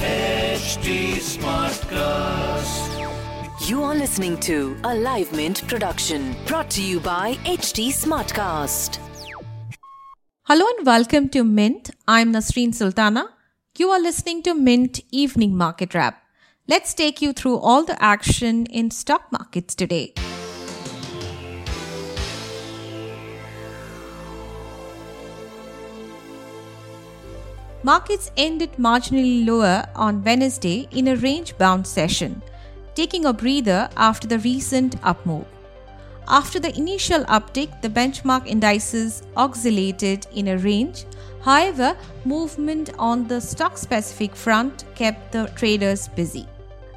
HD Smartcast. You are listening to a Livemint production brought to you by HD Smartcast. Hello and welcome to Mint. I'm Nasreen Sultana. You are listening to Mint Evening Market Wrap. Let's take you through all the action in stock markets today. Markets ended marginally lower on Wednesday in a range-bound session, taking a breather after the recent up move. After the initial uptick, the benchmark indices oscillated in a range. However, movement on the stock-specific front kept the traders busy.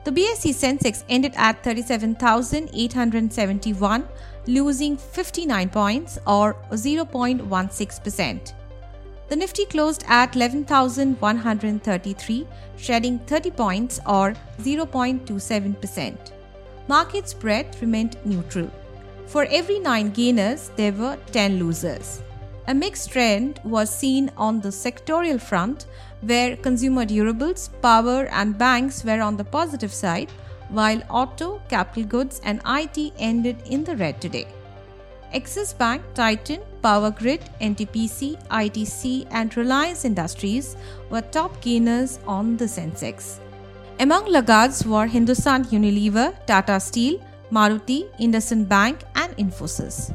The BSE Sensex ended at 37,871, losing 59 points or 0.16%. The Nifty closed at 11,133, shedding 30 points or 0.27%. Market spread remained neutral. For every 9 gainers, there were 10 losers. A mixed trend was seen on the sectorial front, where consumer durables, power and banks were on the positive side, while auto, capital goods and IT ended in the red today. Axis Bank, Titan, Power Grid, NTPC, ITC and Reliance Industries were top gainers on the Sensex. Among laggards were Hindustan Unilever, Tata Steel, Maruti, IndusInd Bank and Infosys.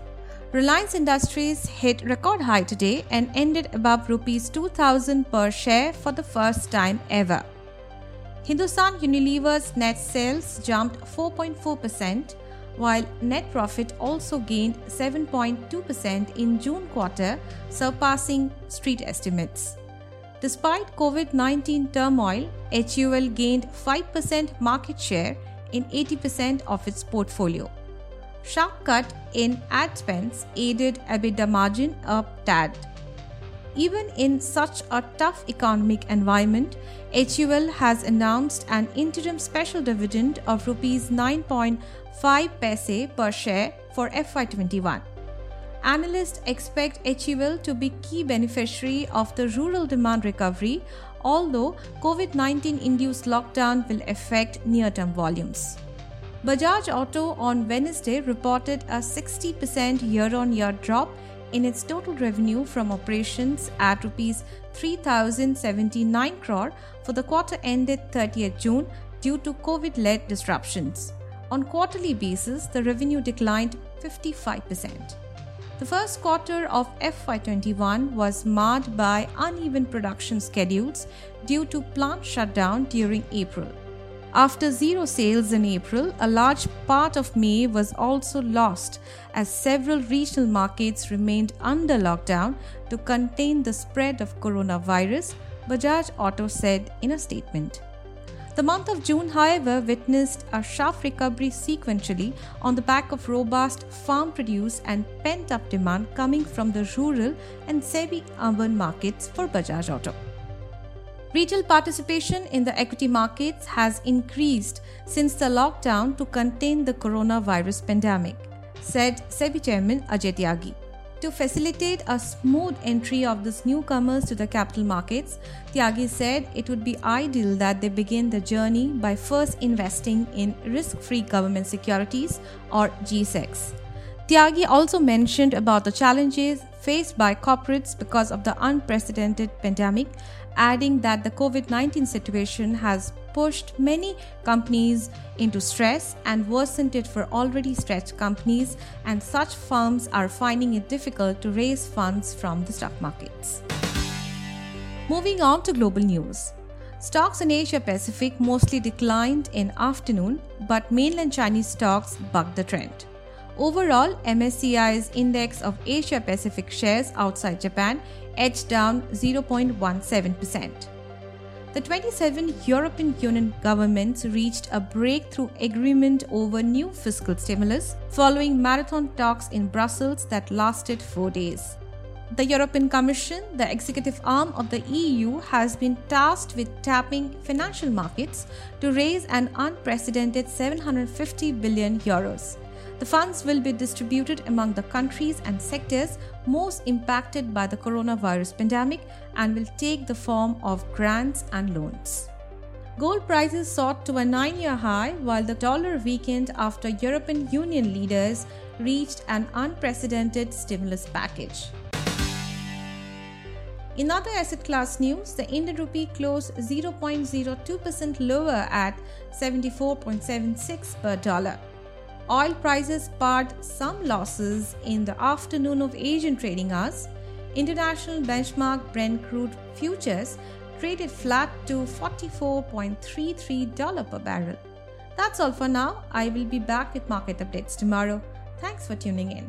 Reliance Industries hit record high today and ended above Rs 2,000 per share for the first time ever. Hindustan Unilever's net sales jumped 4.4%. while net profit also gained 7.2% in June quarter, surpassing street estimates. Despite COVID-19 turmoil, HUL gained 5% market share in 80% of its portfolio. Sharp cut in ad spends aided EBITDA margin up tad. Even in such a tough economic environment, HUL has announced an interim special dividend of Rs 9.5 paise per share for FY21. Analysts expect HUL to be key beneficiary of the rural demand recovery, although COVID-19 induced lockdown will affect near-term volumes. Bajaj Auto on Wednesday reported a 60% year-on-year drop in its total revenue from operations at Rs 3,079 crore for the quarter ended 30th June due to COVID-led disruptions. On quarterly basis, the revenue declined 55%. The first quarter of FY21 was marred by uneven production schedules due to plant shutdown during April. After zero sales in April, a large part of May was also lost as several regional markets remained under lockdown to contain the spread of coronavirus, Bajaj Auto said in a statement. The month of June, however, witnessed a sharp recovery sequentially on the back of robust farm produce and pent-up demand coming from the rural and semi-urban markets for Bajaj Auto. Retail participation in the equity markets has increased since the lockdown to contain the coronavirus pandemic, said SEBI Chairman Ajay Tyagi. To facilitate a smooth entry of these newcomers to the capital markets, Tyagi said it would be ideal that they begin the journey by first investing in risk-free government securities or G-secs. Tyagi also mentioned about the challenges faced by corporates because of the unprecedented pandemic, adding that the COVID-19 situation has pushed many companies into stress and worsened it for already stretched companies, and such firms are finding it difficult to raise funds from the stock markets. Moving on to global news. Stocks in Asia Pacific mostly declined in afternoon, but mainland Chinese stocks bucked the trend. Overall, MSCI's index of Asia Pacific shares outside Japan edged down 0.17%. The 27 European Union governments reached a breakthrough agreement over new fiscal stimulus following marathon talks in Brussels that lasted 4 days. The European Commission, the executive arm of the EU, has been tasked with tapping financial markets to raise an unprecedented 750 billion euros. The funds will be distributed among the countries and sectors most impacted by the coronavirus pandemic and will take the form of grants and loans. Gold prices soared to a 9-year high while the dollar weakened after European Union leaders reached an unprecedented stimulus package. In other asset class news, the Indian rupee closed 0.02% lower at 74.76 per dollar. Oil prices barred some losses in the afternoon of Asian trading hours. International benchmark Brent crude futures traded flat to $44.33 per barrel. That's all for now. I will be back with market updates tomorrow. Thanks for tuning in.